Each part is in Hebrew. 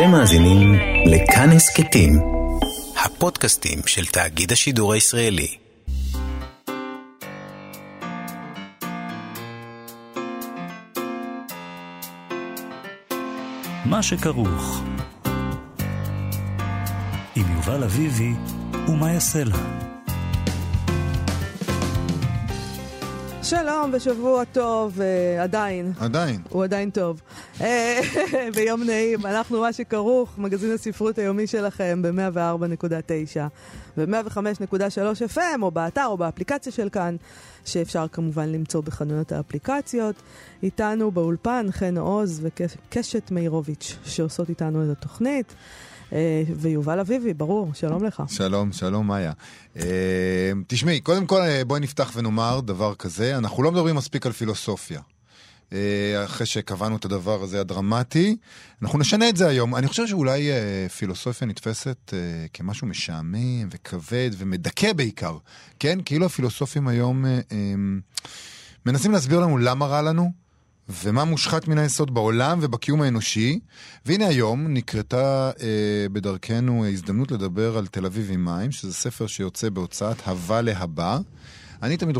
אתם מאזינים לכאן הסכתים, הפודקאסטים של תאגיד השידור הישראלי. מה שכרוך עם יובל אביבי ומה יעשה לה. שלום ושבוע טוב, עדיין. הוא עדיין טוב. ביום נעים, אנחנו מה שכרוך, מגזין הספרות היומי שלכם ב-104.9 ו-105.3 FM, או באתר או באפליקציה של כאן, שאפשר כמובן למצוא בחנויות האפליקציות. איתנו באולפן חן עוז וקשת מאירוביץ' שעושות איתנו את התוכנית. ויובל אביבי, ברור, שלום לך. שלום מאיה. תשמעי, קודם כל בואי נפתח ונאמר דבר כזה, אנחנו לא מדברים מספיק על פילוסופיה. אחרי שקבענו את הדבר הזה הדרמטי, אנחנו נשנה את זה היום. אני חושב שאולי פילוסופיה נתפסת כמשהו משעמם וכבד ומדכא בעיקר. כן? כאילו הפילוסופים היום מנסים להסביר לנו למה רע לנו, ומה מושחת מן היסוד בעולם ובקיום האנושי. והנה היום נקראתה בדרכנו הזדמנות לדבר על תל אביב עם מים, שזה ספר שיוצא בהוצאת הווה להבא. אני תמיד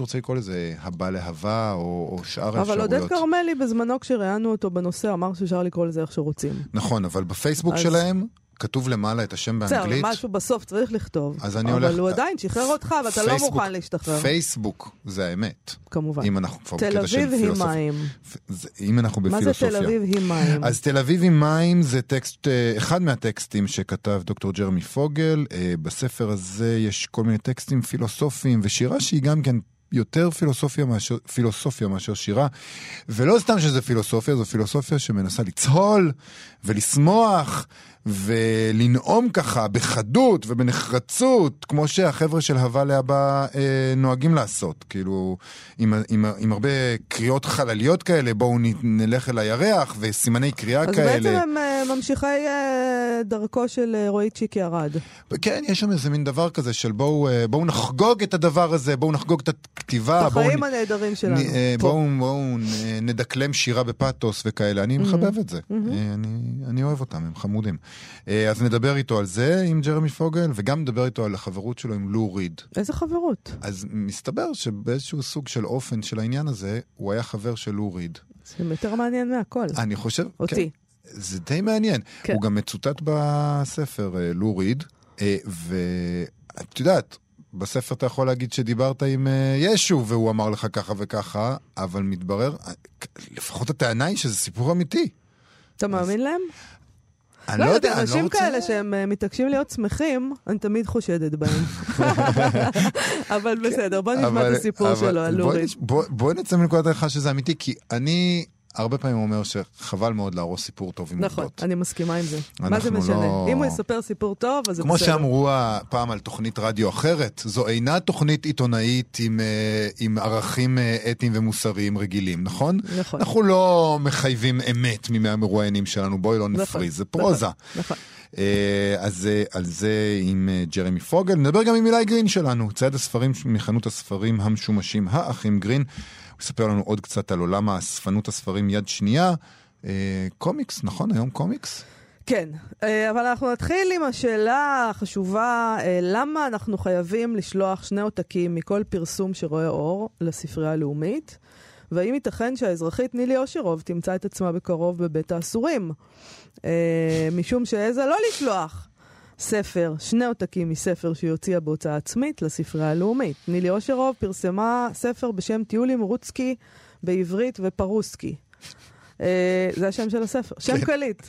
רוצה לקרוא לזה הבה להבה או שאר האפשרויות. אבל עודד קרמלי בזמנו כשראינו אותו בנושא אמר שאפשר לקרוא לזה איך שרוצים. נכון, אבל בפייסבוק שלהם כתוב למעלה את השם באנגלית. בסדר, משהו בסוף צריך לכתוב. אבל הוא עדיין שחרר אותך, ואתה לא מוכן להשתחרר. פייסבוק זה האמת. כמובן. תל אביב היא מים. אם אנחנו בפילוסופיה. מה זה תל אביב היא מים? אז תל אביב היא מים זה טקסט, אחד מהטקסטים שכתב דוקטור ג'רמי פוגל. בספר הזה יש כל מיני טקסטים פילוסופיים, ושירה שהיא גם כן יותר פילוסופיה מאשר שירה, ולא סתם שזה פילוסופיה, זו פילוסופיה שמנסה לצהול ולשמוח ולנאום ככה בחדות ובנחרצות, כמו שהחבר'ה של הווה להבא נוהגים לעשות, כאילו עם הרבה קריאות חלליות כאלה, בואו נלך אל הירח וסימני קריאה כאלה. אז בעצם הם ממשיכי דרכו של רועי צ'יקי ארד. כן, יש שם איזה מין דבר כזה של בואו נחגוג את הדבר הזה, בואו נחגוג את הכתיבה, החיים הנהדרים שלנו. בואו נדקלם שירה בפאטוס וכאלה. אני מחבב את זה. אני אוהב אותם, הם חמודים. אז נדבר איתו על זה עם ג'רמי פוגל, וגם נדבר איתו על החברות שלו עם לו ריד. איזה חברות? אז מסתבר שבאיזשהו סוג של אופן של העניין הזה, הוא היה חבר של לו ריד. זה יותר מעניין מהכל. אני חושב, אותי. זה די מעניין. הוא גם מצוטט בספר, לו ריד, ואת יודעת, בספר אתה יכול להגיד שדיברת עם ישו, והוא אמר לך ככה וככה, אבל מתברר, לפחות הטענה היא שזה סיפור אמיתי. אתה מאמין להם? לא יודע, אנשים כאלה שהם מתעקשים להיות שמחים, אני תמיד חושדת בהם. אבל בסדר, בוא נשמע את הסיפור שלו על לו ריד. בואי נצא מנקודת הנחה שזה אמיתי, כי אני הרבה פעמים אומר שחבל מאוד להרוס סיפור טוב עם עובדות. נכון, אני מסכימה עם זה. מה זה משנה? אם הוא יספר סיפור טוב, אז זה בסדר. כמו שאמרו פעם על תוכנית רדיו אחרת, זו אינה תוכנית עיתונאית עם ערכים אתיים ומוסריים רגילים, נכון? נכון. אנחנו לא מחייבים אמת מהמרואיינים שלנו, בואי לא נפריז, זה פרוזה. נכון. אז על זה עם ג'רמי פוגל. נדבר גם עם אלי גרין שלנו, צייד הספרים מחנות הספרים המשומשים, האחים גרין. הוא יספר לנו עוד קצת על עולם הספנות הספרים יד שנייה. קומיקס, נכון? היום קומיקס? כן, אבל אנחנו נתחיל עם השאלה החשובה, למה אנחנו חייבים לשלוח שני עותקים מכל פרסום שרואה אור לספרייה הלאומית, והאם ייתכן שהאזרחית נילי אושרוב תמצא את עצמה בקרוב בבית האסורים, משום שאיזה לא לשלוח ספר, שני עותקים מספר שיוציאה בהוצאה עצמית לספרייה הלאומית. נילי אושרוב פרסמה ספר בשם תיילים רוצקי בעברית ופרוסקי. זה השם של הספר, שם קליט.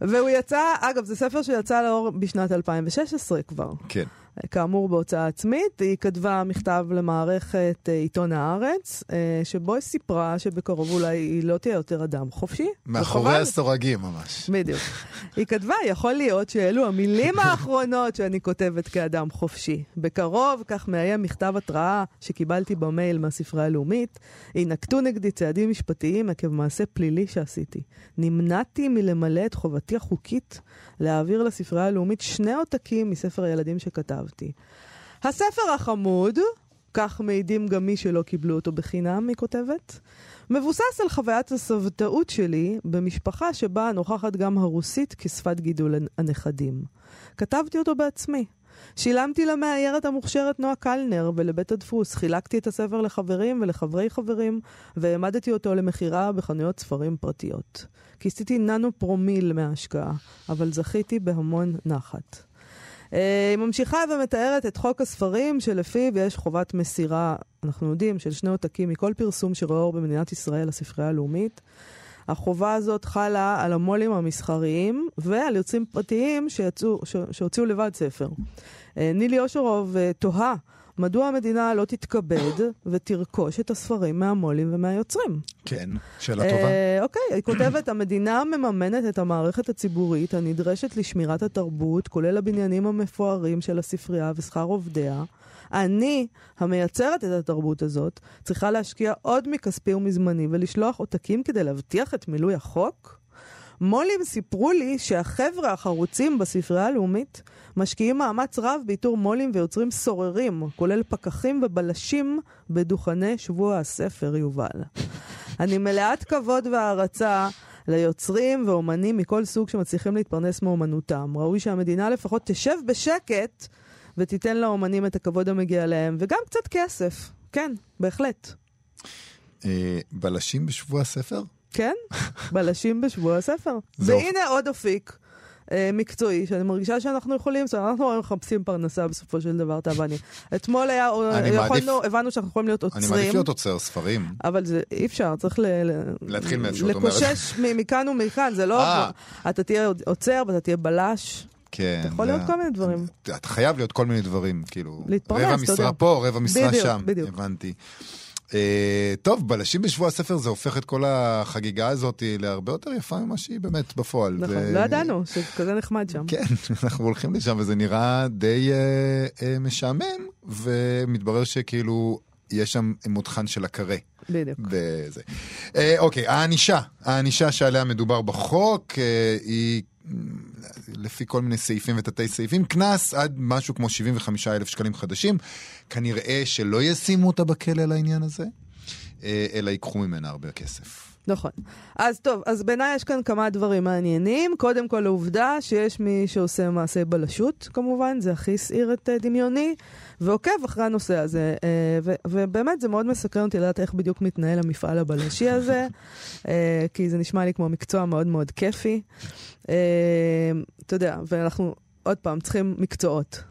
והוא יצא, אגב, זה ספר שיצא לאור בשנת 2016 כבר. כן. כאמור בהוצאה עצמית, היא כתבה מכתב למערכת עיתון הארץ, שבו היא סיפרה שבקרוב אולי היא לא תהיה יותר אדם חופשי. מאחורי הסורגים ממש. בדיוק. היא כתבה, יכול להיות שאלו המילים האחרונות שאני כותבת כאדם חופשי. בקרוב, כך מאיים מכתב התראה שקיבלתי במייל מהספרייה הלאומית, ינקטו נגדי צעדים משפטיים עקב מעשה פלילי שעשיתי. נמנעתי מלמלא את חובתי החוקית להעביר לספרייה הלאומית שני עותקים מספר הילדים שכתב. הספר החמוד, כך מעידים גם מי שלא קיבלו אותו בחינם, היא כותבת. מבוסס על חוויית הסבתאות שלי במשפחה שבה נוכחת גם הרוסית כשפת גידול הנכדים. כתבתי אותו בעצמי. שילמתי למאיירת המוכשרת נועה קלנר ולבית הדפוס, חילקתי את הספר לחברים ולחברי חברים, והעמדתי אותו למחירה בחנויות ספרים פרטיות. כיסיתי ננו פרומיל מההשקעה, אבל זכיתי בהמון נחת. היא ממשיכה ומתארת את חוק הספרים שלפיו יש חובת מסירה, אנחנו יודעים, של 2 עותקים מכל פרסום שראור במדינת ישראל לספרייה הלאומית. החובה הזאת חלה על המולים המסחריים ועל יוצאים פרטיים שהוציאו לבד ספר. נילי אושרוב תוהה מדוע המדינה לא תתכבד ותרכוש את הספרים מהמולים ומהיוצרים. כן, שאלה טובה. אוקיי, היא כותבת, המדינה מממנת את המערכת הציבורית הנדרשת לשמירת התרבות, כולל הבניינים המפוארים של הספרייה ושכר עובדיה. אני, המייצרת את התרבות הזאת, צריכה להשקיע עוד מכספי ומזמני ולשלוח עותקים כדי להבטיח את מילוי החוק. מולים סיפרו לי שהחבר'ה החרוצים בספרייה הלאומית משקיעים מאמץ רב ביתור מולים ויוצרים סוררים, כולל פקחים ובלשים בדוכני שבוע הספר, יובל. אני מלאת כבוד והערצה ליוצרים ואומנים מכל סוג שמצליחים להתפרנס מאומנותם. ראוי שהמדינה לפחות תשב בשקט ותיתן לאומנים את הכבוד המגיע להם, וגם קצת כסף. כן, בהחלט. בלשים בשבוע הספר? כן, בלשים בשבוע הספר. והנה עוד אופיק מקצועי, שאני מרגישה שאנחנו יכולים, שאנחנו מחפשים פרנסה בסופו של דבר, תאבני. אתמול הבנו שאנחנו יכולים להיות עוצרים. אני מעדיף להיות עוצר ספרים. אבל זה אי אפשר, צריך לקושש מכאן ומכאן, זה לא... אתה תהיה עוצר ואתה תהיה בלש... אתה יכול להיות כל מיני דברים. אתה חייב להיות כל מיני דברים, כאילו, רבע משרה פה, רבע משרה שם, הבנתי. טוב, בלשים בשבוע הספר זה הופך את כל החגיגה הזאת להרבה יותר יפה ממה שהיא באמת בפועל. נכון, לא ידענו, שכזה נחמד שם. כן, אנחנו הולכים לשם וזה נראה די משעמם, ומתברר שכאילו יש שם מותחן של הקרה. בדיוק. אוקיי, הענישה שעליה מדובר בחוק היא לפי כל מיני סעיפים ותתי סעיפים, כנס עד משהו כמו 75,000 שקלים חדשים, כנראה שלא ישימו אותה בכלא על העניין הזה, אלא ייקחו ממנה הרבה כסף. נכון. אז טוב, אז בעיניי יש כאן כמה דברים מעניינים. קודם כל העובדה שיש מי שעושה מעשה בלשות, כמובן, זה הכי סעיר את דמיוני, ועוקב אחרי הנושא הזה. ובאמת זה מאוד מסקרן אותי לדעת איך בדיוק מתנהל המפעל הבלשי הזה, כי זה נשמע לי כמו מקצוע מאוד מאוד כיפי. אתה יודע, ואנחנו עוד פעם צריכים מקצועות.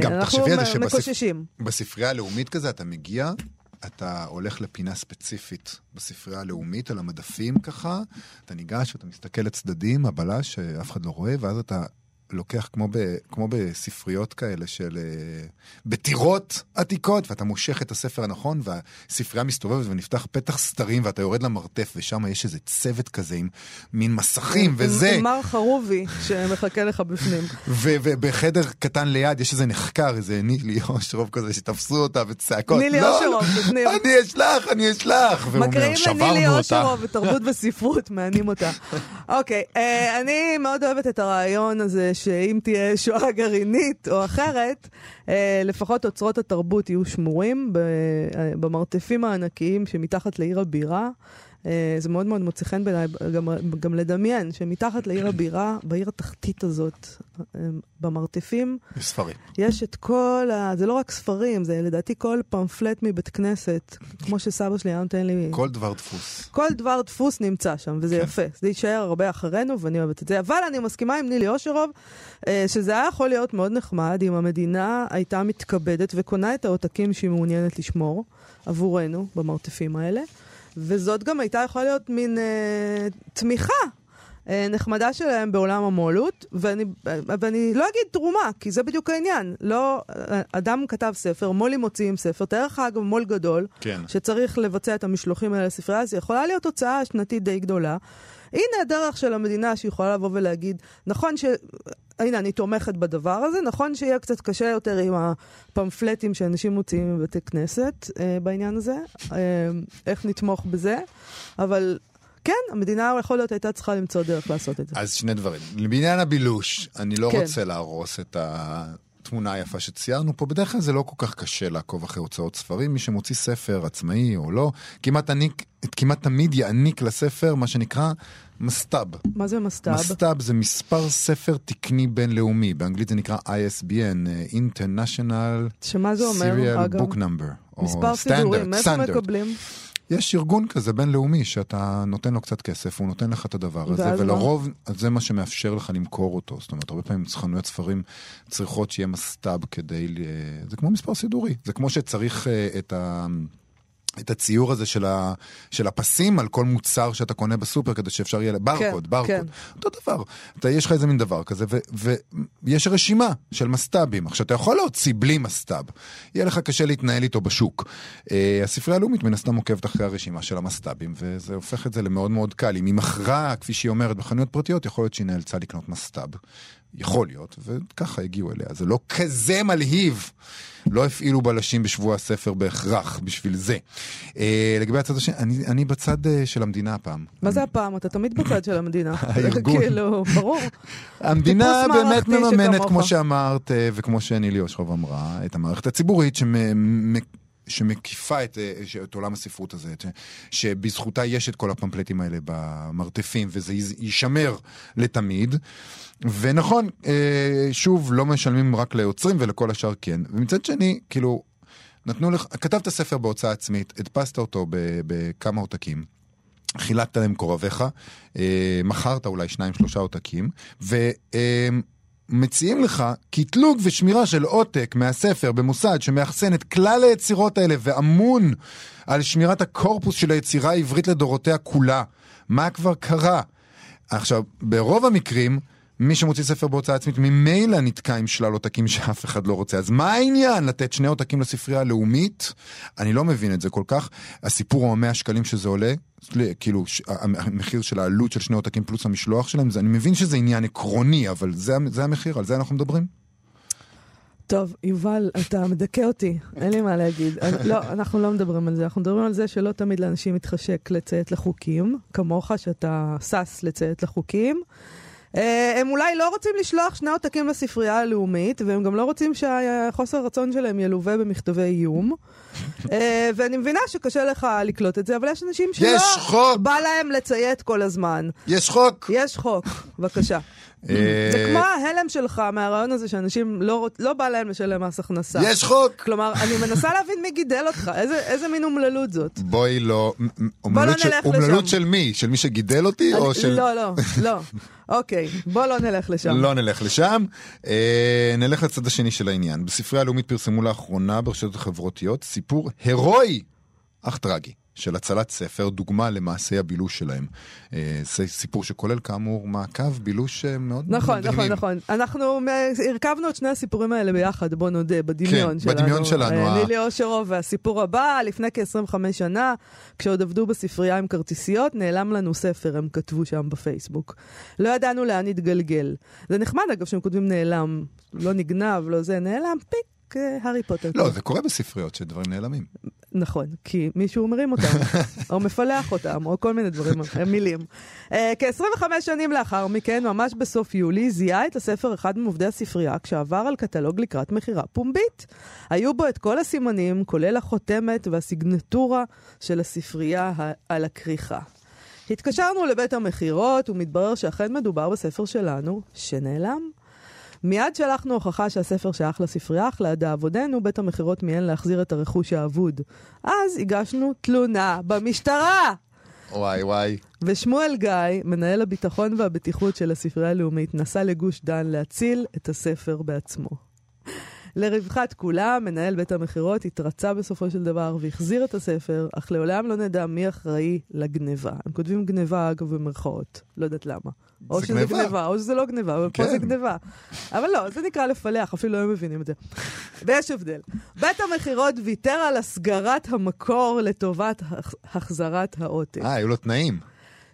גם תחשבי על זה שבספרייה הלאומית כזה אתה מגיע... אתה הולך לפינה ספציפית בספרייה הלאומית, על המדפים ככה, אתה ניגש, אתה מסתכל לצדדים, הבלש שאף אחד לא רואה, ואז אתה לוקח כמו בספריות כאלה של בתירות עתיקות, ואתה מושך את הספר הנכון, והספרייה מסתובבת ונפתח פתח סתרים, ואתה יורד למרתף, ושם יש איזה צוות כזה עם מין מסכים, וזה... אמר חרובי שמחכה לך בפנים. ובחדר קטן ליד יש איזה נחקר, איזה נילי אושרוב כזה, שתפסו אותה וצעקות. נילי אושרוב, בפנים. אני אשלח. מקראים לנילי אושרוב, ותרבות וספרות, מענים אותה. אוקיי, אני מאוד אוהבת את הרעיון הזה שאם תהיה שואה גרעינית או אחרת, לפחות אוצרות התרבות יהיו שמורים במרתפים הענקיים שמתחת לעיר הבירה. זה מאוד מאוד מוצא חן בעיניי גם לדמיין שמתחת לעיר הבירה, בעיר התחתית הזאת, במרתפים ספרים. יש את כל זה לא רק ספרים, זה לדעתי כל פמפלט מבית כנסת, כמו שסבא שלי היה נותן לי. כל דבר דפוס נמצא שם, וזה יפה. זה יישאר הרבה אחרינו, ואני אוהבת את זה. אבל אני מסכימה עם נילי אושרוב, שזה היה יכול להיות מאוד נחמד אם המדינה הייתה מתכבדת וקונה את העותקים שהיא מעוניינת לשמור עבורנו במרתפים האלה. וזאת גם הייתה יכולה להיות מין תמיכה נחמדה שלהם בעולם המולות, ואני לא אגיד תרומה, כי זה בדיוק העניין. לא, אדם כתב ספר, מולים מוציאים ספר, תאר לך אגב מול גדול, כן. שצריך לבצע את המשלוחים האלה לספרייה, אז יכולה להיות הוצאה שנתית די גדולה. הנה הדרך של המדינה שיכולה לבוא ולהגיד, נכון ש... הנה, אני תומכת בדבר הזה, נכון שיהיה קצת קשה יותר עם הפמפלטים שאנשים מוציאים מבתי כנסת בעניין הזה, איך נתמוך בזה, אבל כן, המדינה יכול להיות הייתה צריכה למצוא דרך לעשות את זה. אז שני דברים, בעניין הבילוש, אני לא רוצה להרוס את ה... התמונה היפה שציירנו פה, בדרך כלל זה לא כל כך קשה לעקוב אחרי הוצאות ספרים, מי שמוציא ספר עצמאי או לא, כמעט תמיד יעניק לספר מה שנקרא מסטאב. מה זה מסטאב? מסטאב זה מספר ספר תקני בינלאומי, באנגלית זה נקרא ISBN, International Serial Book Number, מספר סידורי, מאיפה מקבלים? יש ארגון כזה בינלאומי שאתה נותן לו קצת כסף, הוא נותן לך את הדבר הזה, ולרוב זה מה שמאפשר לך למכור אותו. זאת אומרת, הרבה פעמים חנויות ספרים צריכות שיהיה מסטאב כדי... זה כמו מספר סידורי. זה כמו שצריך את הציור הזה של הפסים על כל מוצר שאתה קונה בסופר כדי שאפשר יהיה לברקוד, ברקוד. אותו דבר. יש לך איזה מין דבר כזה, ויש רשימה של מסטאבים. עכשיו, אתה יכול להוציא בלי מסטאב. יהיה לך קשה להתנהל איתו בשוק. הספרייה הלאומית מן הסתם עוקבת אחרי הרשימה של המסטאבים, וזה הופך את זה למאוד מאוד קל. אם היא מכרה, כפי שהיא אומרת, בחנויות פרטיות, יכול להיות שהיא נאלצה לקנות מסטאב. יכול להיות, וככה הגיעו אליה. זה לא כזה מלהיב. לא הפעילו בלשים בשבוע הספר בהכרח בשביל זה. לגבי הצד השני, אני בצד של המדינה הפעם. מה זה הפעם? אתה תמיד בצד של המדינה. הארגון. כאילו, ברור. המדינה באמת מממנת, כמו שאמרת, וכמו שנילי אושרוב אמרה, את המערכת הציבורית שמקיפה את עולם הספרות הזה, שבזכותה יש את כל הפמפלטים האלה במרתפים, וזה יישמר לתמיד. ונכון, שוב, לא משלמים רק ליוצרים ולכל השאר כן. ומצד שני, כאילו, נתנו לך, כתבת ספר בהוצאה עצמית, הדפסת אותו בכמה עותקים, חילקת להם קורביך, מחרת אולי 2-3 עותקים, מציעים לך כתלוג ושמירה של עותק מהספר במוסד שמאחסן את כלל היצירות האלה ואמון על שמירת הקורפוס של היצירה העברית לדורותיה כולה. מה כבר קרה? עכשיו, ברוב המקרים, מי שמוציא ספר בהוצאה עצמית ממילא נתקע עם שלל עותקים שאף אחד לא רוצה. אז מה העניין לתת 2 עותקים לספרייה הלאומית? אני לא מבין את זה כל כך. הסיפור הוא 100 שקלים שזה עולה, כאילו המחיר של העלות של 2 עותקים פלוס המשלוח שלהם, אני מבין שזה עניין עקרוני, אבל זה המחיר, על זה אנחנו מדברים? טוב, יובל, אתה מדכא אותי, אין לי מה להגיד. לא, אנחנו לא מדברים על זה, אנחנו מדברים על זה שלא תמיד לאנשים מתחשק לציית לחוקים, כמוך שאתה סס לציית לחוקים, הם אולי לא רוצים לשלוח 2 עותקים לספרייה הלאומית, והם גם לא רוצים שהחוסר הרצון שלהם ילווה במכתבי איום. ואני מבינה שקשה לך לקלוט את זה, אבל יש אנשים שלא בא להם לציית כל הזמן. יש חוק. יש חוק, בבקשה. זה כמו ההלם שלך מהרעיון הזה שאנשים לא בא להם לשלם מס הכנסה. יש חוק. כלומר, אני מנסה להבין מי גידל אותך. איזה מין אומללות זאת? בואי לא. אומללות של מי? של מי שגידל אותי? לא, לא, לא. אוקיי, בוא לא נלך לשם. לא נלך לשם. נלך לצד השני של העניין. בספרייה הלאומית פרסמו לאחרונה ברשתות החברתיות סיפור הרואי, אך טרגי, של הצלת ספר, דוגמה למעשה הבילוש שלהם. סיפור שכולל כאמור מעקב, בילוש מאוד מדהימים. נכון, נכון, נכון. אנחנו הרכבנו את 2 הסיפורים האלה ביחד, בוא נודה, בדמיון שלנו. כן, בדמיון שלנו. נילי אושרוב, והסיפור הבא, לפני כ-25 שנה, כשעוד עבדו בספרייה עם כרטיסיות, נעלם לנו ספר, הם כתבו שם בפייסבוק. לא ידענו לאן נתגלגל. זה נחמד, אגב, שהם כותבים נעלם, לא נגנב, לא זה, נעלם, פיק. הרי פוטר. לא, זה קורה בספריות שדברים נעלמים. נכון, כי מישהו מרים אותם, או מפלח אותם, או כל מיני דברים, מילים. כ-25 שנים לאחר מכן, ממש בסוף יולי, זיהה את הספר אחד מעובדי הספרייה, כשעבר על קטלוג לקראת מחירה פומבית. היו בו את כל הסימנים, כולל החותמת והסיגנטורה של הספרייה על הכריכה. התקשרנו לבית המחירות, ומתברר שאכן מדובר בספר שלנו, שנעלם. מיד שלחנו הוכחה שהספר שייך לספרייה, אך לעבודנו בית המחירות מיהן להחזיר את הרכוש האבוד. אז הגשנו תלונה במשטרה. וואי וואי. ושמואל גיא, מנהל הביטחון והבטיחות של הספרייה הלאומית, נסע לגוש דן להציל את הספר בעצמו. לרווחת כולם, מנהל בית המחירות התרצה בסופו של דבר והחזיר את הספר, אך לעולם לא נדע מי אחראי לגניבה. הם כותבים גניבה, אגב, במרכאות. לא יודעת למה. או שזה גניבה, או שזה לא גניבה, אבל פה זה גניבה. אבל לא, זה נקרא לפלח, אפילו לא מבינים את זה. ויש הבדל. בית המחירות ויתר על הסגרת המקור לטובת החזרת העותק. היו לו תנאים.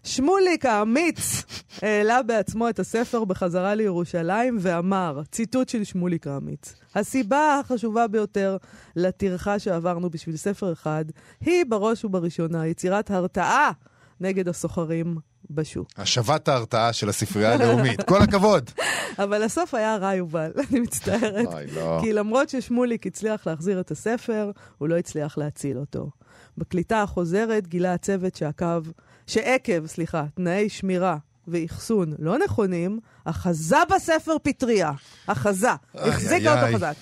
שמוליק האמיץ העלה בעצמו את הספר בחזרה לירושלים ואמר, ציטוט של שמוליק האמיץ, הסיבה החשובה ביותר לתרחה שעברנו בשביל ספר אחד היא בראש ובראשונה יצירת הרתעה נגד הסוחרים בשוק. השבת ההרתעה של הספרייה הלאומית. כל הכבוד. אבל הסוף היה רע, יובל, אני מצטערת. כי למרות ששמוליק הצליח להחזיר את הספר, הוא לא הצליח להציל אותו. בקליטה החוזרת גילה הצוות שעקב תנאי שמירה ואחסון לא נכונים, החזה בספר פטריה. החזה. החזיקה אותו חזק.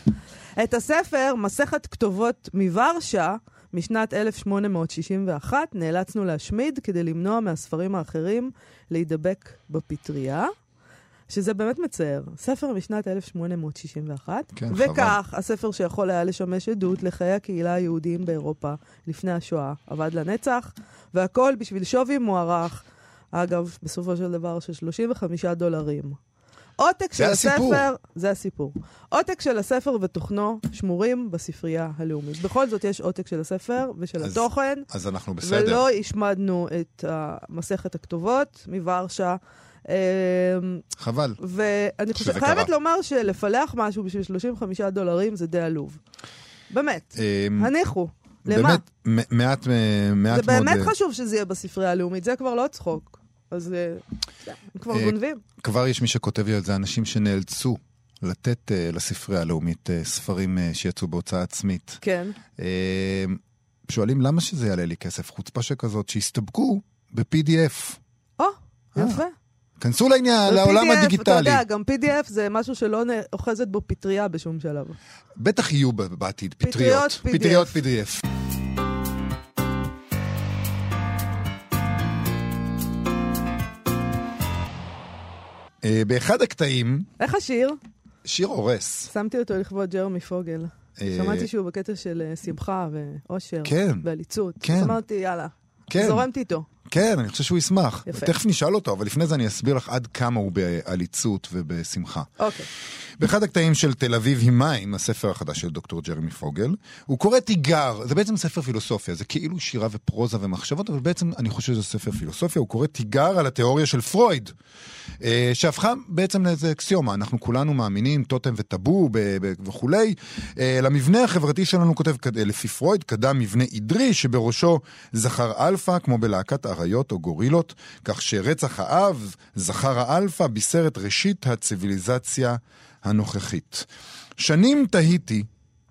את הספר, מסכת כתובות מוורשה, משנת 1861 נאלצנו להשמיד כדי למנוע מהספרים האחרים להידבק בפטריה, שזה באמת מצער. ספר משנת 1861, כן, וכך חבר. הספר שיכול היה לשמש עדות לחיי הקהילה היהודיים באירופה לפני השואה, עבד לנצח, והכל בשביל שווי מוערך, אגב, בסופו של דבר של $35. עותק של הספר, זה הסיפור. עותק של הספר ותוכנו שמורים בספרייה הלאומית. בכל זאת יש עותק של הספר ושל התוכן. אז אנחנו בסדר. ולא השמדנו את מסכת הכתובות מוורשה. חבל. ואני חייבת לומר שלפלח משהו בשביל $35 זה די עלוב. באמת. הניחו. למה? באמת, מעט מאוד. זה באמת חשוב שזה יהיה בספרייה הלאומית. זה כבר לא צחוק. אז כבר גונבים. כבר יש מי שכותב לי על זה, אנשים שנאלצו לתת לספרייה הלאומית ספרים שיצאו בהוצאה עצמית. כן. שואלים למה שזה יעלה לי כסף, חוצפה שכזאת, שהסתבקו ב-PDF. או, יפה. כנסו לעניין, לעולם הדיגיטלי. אתה יודע, גם PDF זה משהו שלא אוחזת בו פטריה בשום שלב. בטח יהיו בעתיד, פטריות. פטריות PDF. באחד הקטעים... איך השיר? שיר הורס. שמתי אותו לכבוד ג'רמי פוגל. שמעתי שהוא בקטע של שמחה ואושר. כן. ועליצות. כן. אמרתי, יאללה. כן. זורמתי איתו. כן, אני חושב שהוא ישמח. יפה. תכף נשאל אותו, אבל לפני זה אני אסביר לך עד כמה הוא בעליצות ובשמחה. אוקיי. באחד הקטעים של תל אביב היא מים, הספר החדש של דוקטור ג'רמי פוגל, הוא קורא תיגר, זה בעצם ספר פילוסופיה, זה כאילו שירה ופרוזה ומחשבות, אבל בעצם אני חושב שזה ספר פילוסופיה, הוא קורא תיגר על התיאוריה של פרויד, שהפכה בעצם לאיזה אקסיומה, אנחנו כולנו מאמינים, טוטם וטאבו וכולי, למבנה החברתי שלנו כותב, לפי פרויד, קדם מבנה עדרי שבראשו זכר אלפא, כמו בלהקת אריות או גורילות, כך שרצח האב, זכר האלפא, בישר את ראשית הציביליזציה הנוכחית. שנים תהיתי,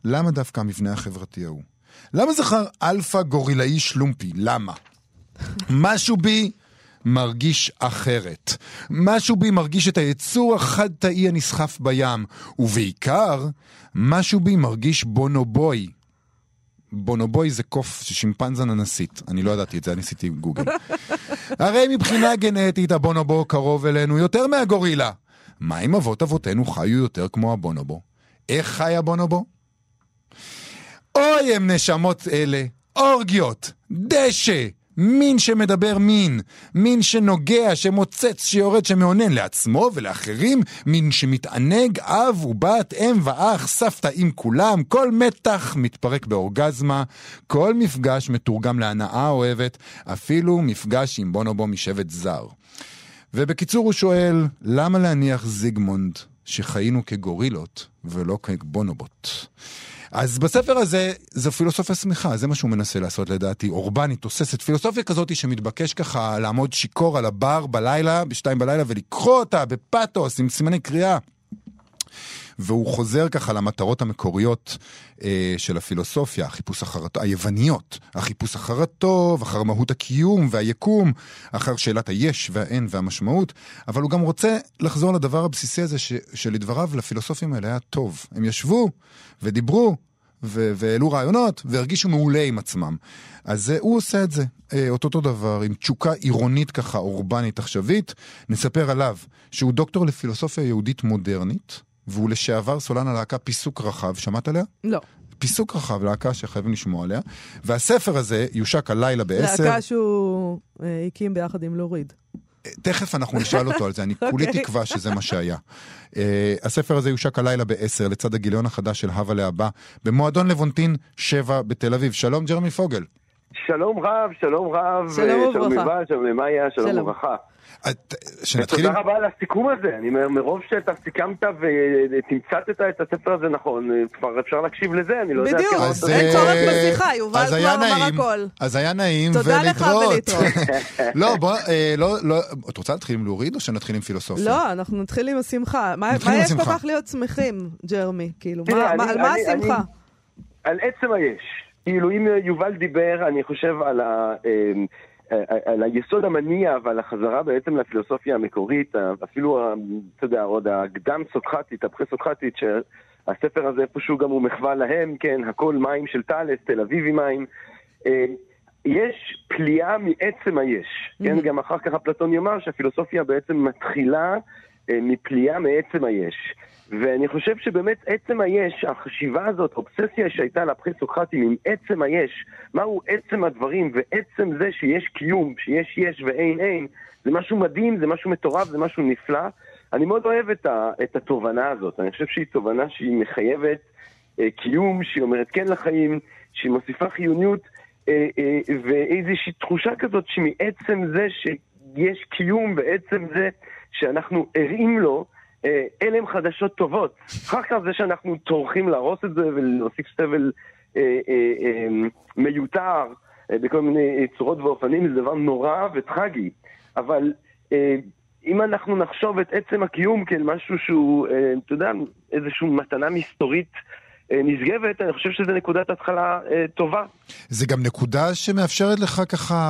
למה דווקא המבנה החברתי ההוא? למה זכר אלפא גורילאי שלומפי? למה? משהו בי מרגיש אחרת. משהו בי מרגיש את היצור החד תאי הנסחף בים, ובעיקר, משהו בי מרגיש בונובוי. בונובוי זה קוף ששימפנזה ננסית. אני לא ידעתי את זה, אני עשיתי גוגל. הרי מבחינה גנטית הבונובו קרוב אלינו יותר מהגורילה. מה אם אבות אבותינו חיו יותר כמו הבונובו? איך חי הבונובו? אוי הם נשמות אלה, אורגיות, דשא, מין שמדבר מין, מין שנוגע, שמוצץ, שיורד, שמעונן לעצמו ולאחרים, מין שמתענג אב ובת, אם ואח, סבתא עם כולם, כל מתח מתפרק באורגזמה, כל מפגש מתורגם להנאה אוהבת, אפילו מפגש עם בונובו משבט זר. ובקיצור הוא שואל, למה להניח זיגמונד שחיינו כגורילות ולא כבונובות? אז בספר הזה, זו פילוסופיה שמחה, זה מה שהוא מנסה לעשות לדעתי, אורבנית, תוססת, פילוסופיה כזאת שמתבקש ככה לעמוד שיקור על הבר בלילה, בשתיים בלילה, ולקרוא אותה בפאטוס עם סימני קריאה. והוא חוזר ככה למטרות המקוריות של הפילוסופיה, החיפוש אחר היווניות, החיפוש אחר הטוב, אחר מהות הקיום והיקום, אחר שאלת היש והאין והמשמעות, אבל הוא גם רוצה לחזור לדבר הבסיסי הזה שלדבריו לפילוסופים האלה היה טוב. הם ישבו ודיברו והעלו רעיונות והרגישו מעולה עם עצמם. אז הוא עושה את זה, אותו דבר, עם תשוקה עירונית ככה, אורבנית עכשווית. נספר עליו שהוא דוקטור לפילוסופיה יהודית מודרנית, והוא לשעבר סולן הלהקה פיסוק רחב, שמעת עליה? לא. פיסוק רחב, להקה שחייבים לשמוע עליה, והספר הזה יושק הלילה ב-10. להקה שהוא הקים ביחד עם לו ריד. תכף אנחנו נשאל אותו על זה, אני כולי תקווה שזה מה שהיה. הספר הזה יושק הלילה ב-10, לצד הגיליון החדש של הווה להבא, במועדון לבונטין 7 בתל אביב. שלום ג'רמי פוגל. שלום רב, שלום רב. שלום וברכה. שלום וברכה. תודה רבה על הסיכום הזה. אני מרוב שאתה סיכמת ותמצאת את הספר הזה נכון, כבר אפשר להקשיב לזה, אני לא יודע. בדיוק, אין צורך בשיחה, יובל כבר אמר הכל. אז היה נעים ולהתראות. לא, את רוצה להתחיל עם להוריד או שנתחיל עם פילוסופיה? לא, אנחנו נתחיל עם השמחה. מה יש כל כך להיות שמחים, ג'רמי? על מה השמחה? על עצם היש. כאילו אם יובל דיבר, אני חושב על ה... על היסוד המניע ועל החזרה בעצם לפילוסופיה המקורית, אפילו, אתה יודע, עוד הקדם סוקרטית, הפרה-סוקרטית, שהספר הזה איפשהו גם הוא מחווה להם, כן, הכל מים של טלס, תל אביבי מים. יש פליאה מעצם היש, כן, גם אחר כך אפלטון יאמר שהפילוסופיה בעצם מתחילה מפליאה מעצם היש. ואני חושב שבאמת עצם היש, החשיבה הזאת, אובססיה שהייתה לפרה-סוקרטים עם עצם היש, מהו עצם הדברים, ועצם זה שיש קיום, שיש יש ואין אין, זה משהו מדהים, זה משהו מטורף, זה משהו נפלא. אני מאוד אוהב את התובנה הזאת, אני חושב שהיא תובנה שהיא מחייבת קיום, שהיא אומרת כן לחיים, שהיא מוסיפה חיוניות, ואיזושהי תחושה כזאת שמעצם זה שיש קיום, בעצם זה שאנחנו ערים לו, אלה הם חדשות טובות. אחר כך זה שאנחנו תורכים להרוס את זה ולהוסיף סבל מיותר בכל מיני צורות ואופנים, זה דבר נורא וטרגי. אבל אם אנחנו נחשוב את עצם הקיום כאל משהו שהוא, אתה יודע, איזושהי מתנה מסתורית נשגבת, אני חושב שזה נקודת התחלה טובה. זה גם נקודה שמאפשרת לך ככה,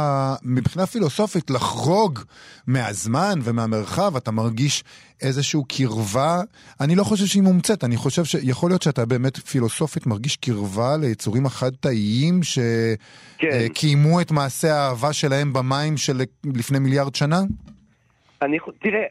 מבחינה פילוסופית, לחרוג מהזמן ומהמרחב, אתה מרגיש איזשהו קרבה, אני לא חושב שהיא מומצאת, אני חושב שיכול להיות שאתה באמת פילוסופית מרגיש קרבה ליצורים החד-תאיים שקיימו את מעשה האהבה שלהם במים של לפני מיליארד שנה? תראה,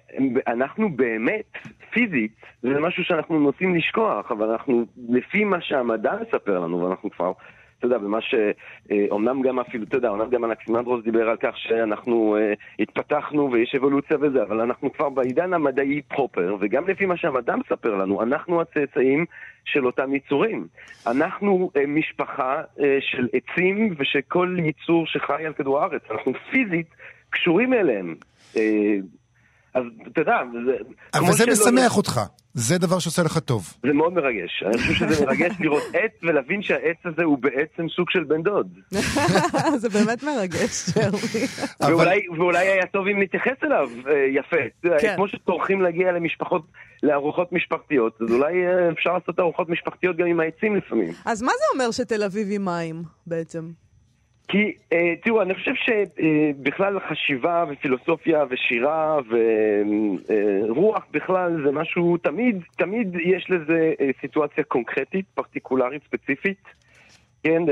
אנחנו באמת, פיזית, זה משהו שאנחנו נוסעים לשכוח, אבל אנחנו, לפי מה שהמדע מספר לנו, ואנחנו כבר, אתה יודע, במה שאומנם גם אפילו, אתה יודע, אומנם גם אנקסימנדרוס דיבר על כך שאנחנו התפתחנו ויש אבולוציה וזה, אבל אנחנו כבר בעידן המדעי פרופר, וגם לפי מה שהמדע מספר לנו, אנחנו הצאצאים של אותם ייצורים. אנחנו משפחה של עצים ושכל ייצור שחי על כדור הארץ, אנחנו פיזית קשורים אליהם. אז אתה יודע, אבל זה משמח אותך, זה דבר שעושה לך טוב. זה מאוד מרגש, אני חושב שזה מרגש לראות עץ ולהבין שהעץ הזה הוא בעצם סוג של בן דוד. זה באמת מרגש, ואולי היה טוב אם נתייחס אליו יפה, כמו שצורכים להגיע למשפחות, לארוחות משפחתיות, אז אולי אפשר לעשות ארוחות משפחתיות גם עם העצים לפעמים. אז מה זה אומר שתל אביב עם מים בעצם? כי, תראו, אני חושב שבכלל חשיבה ופילוסופיה ושירה ורוח בכלל זה משהו, תמיד, תמיד יש לזה סיטואציה קונקרטית, פרטיקולרית, ספציפית. כן,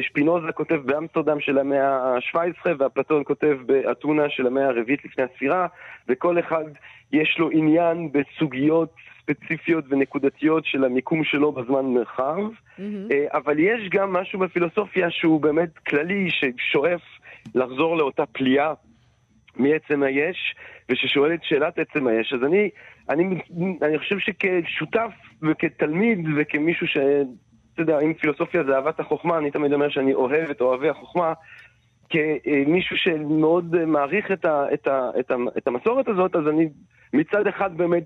שפינוזה כותב באמסטרדם של המאה ה-17, ואפלטון כותב באתונה של המאה הרביעית לפני הספירה, וכל אחד יש לו עניין בסוגיות ספציפיות ונקודתיות של המיקום שלו בזמן מרחב, אבל יש גם משהו בפילוסופיה שהוא באמת כללי, ששואף לחזור לאותה פליאה מעצם היש, וששואל את שאלת עצם היש. אז אני חושב שכשותף וכתלמיד וכמישהו ש... אתה יודע, אם פילוסופיה זה אהבת החוכמה, אני תמיד אומר שאני אוהב את אוהבי החוכמה, כמישהו שמאוד מעריך את המסורת הזאת, אז אני מצד אחד באמת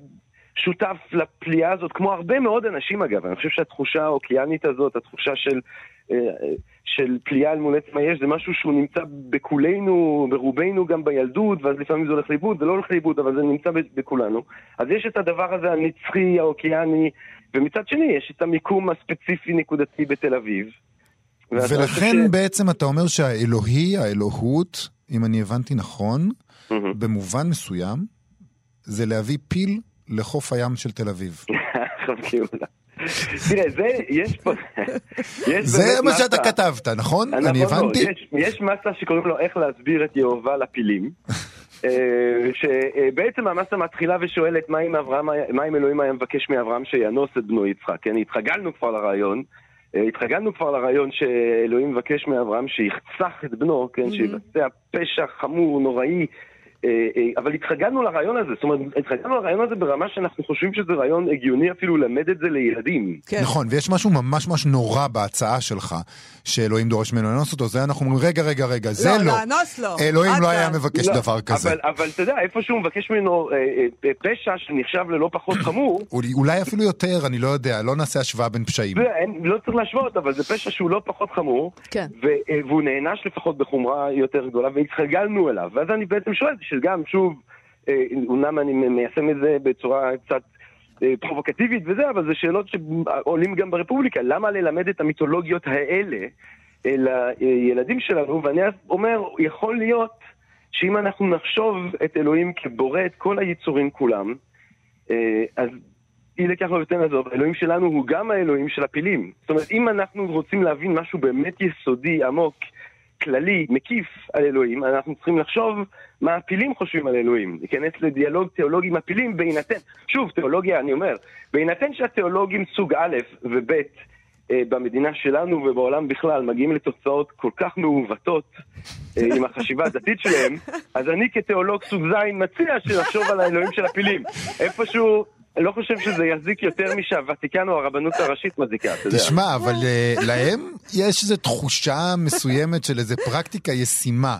שותף לפליאה הזאת, כמו הרבה מאוד אנשים אגב, אני חושב שהתחושה האוקיינית הזאת, התחושה של פליאה אל מול עצמה יש, זה משהו שהוא נמצא בכולנו, ברובנו גם בילדות, ואז לפעמים זה הולך לאיבוד, זה לא הולך לאיבוד, אבל זה נמצא בכולנו. אז יש את הדבר הזה הנצחי, האוקיאני, ומצד שני יש את המיקום הספציפי נקודתי בתל אביב. ולכן בעצם אתה אומר שהאלוהי, האלוהות, אם אני הבנתי נכון, במובן מסוים, זה להביא פיל לחוף הים של תל אביב. תראה, זה, יש פה... זה מה שאתה כתבת, נכון? אני הבנתי? יש מסה שקוראים לו איך להסביר את יהובה לפילים, שבעצם המסה מתחילה ושואלת מה אם אלוהים היה מבקש מאברהם שינוס את בנו יצחק, כן? התרגלנו כבר לרעיון שאלוהים מבקש מאברהם שיחצח את בנו, כן? שיבצע פשע חמור, נוראי, אבל התחגגנו לרעיון הזה, זאת אומרת, התחגגנו לרעיון הזה ברמה שאנחנו חושבים שזה רעיון הגיוני אפילו למד את זה לילדים. נכון, ויש משהו ממש נורא בהצעה שלך, שאלוהים דורש ממנו לאנוס אותו, זה אנחנו אומרים, רגע, זה לא. לא, לאנוס לא. אלוהים לא היה מבקש דבר כזה. אבל אתה יודע, איפה שהוא מבקש ממנו פשע שנחשב ללא פחות חמור. אולי אפילו יותר, אני לא יודע, לא נעשה השוואה בין פשעים. לא צריך להשוות, אבל זה פשע שהוא לא פחות חמור, והוא נענש לפחות בחומרה יותר גדולה, והתחגגנו אליו. ואז אני בעצם שואל, שגם שוב, אונם אני מיישם את זה בצורה קצת פרובוקטיבית וזה, אבל זה שאלות שעולים גם ברפובליקה, למה ללמד את המיתולוגיות האלה לילדים שלנו, ואני אומר, יכול להיות שאם אנחנו נחשוב את אלוהים כבורא את כל היצורים כולם, אז אי לכך לא יותר נעזוב, אלוהים שלנו הוא גם האלוהים של הפילים. זאת אומרת, אם אנחנו רוצים להבין משהו באמת יסודי, עמוק, כללי, מקיף על אלוהים, אנחנו צריכים לחשוב מה הפילים חושבים על אלוהים. להיכנס לדיאלוג תיאולוגי עם הפילים בהינתן, שוב, תיאולוגיה, אני אומר, בהינתן שהתיאולוגים סוג א' וב' במדינה שלנו ובעולם בכלל מגיעים לתוצאות כל כך מעוותות עם החשיבה הדתית שלהם, אז אני כתיאולוג סוג ז' מציע שנחשוב על האלוהים של הפילים. איפשהו אני לא חושב שזה יזיק יותר משהוותיקן או הרבנות הראשית מזיקה. תשמע, אבל להם יש איזו תחושה מסוימת של איזו פרקטיקה ישימה.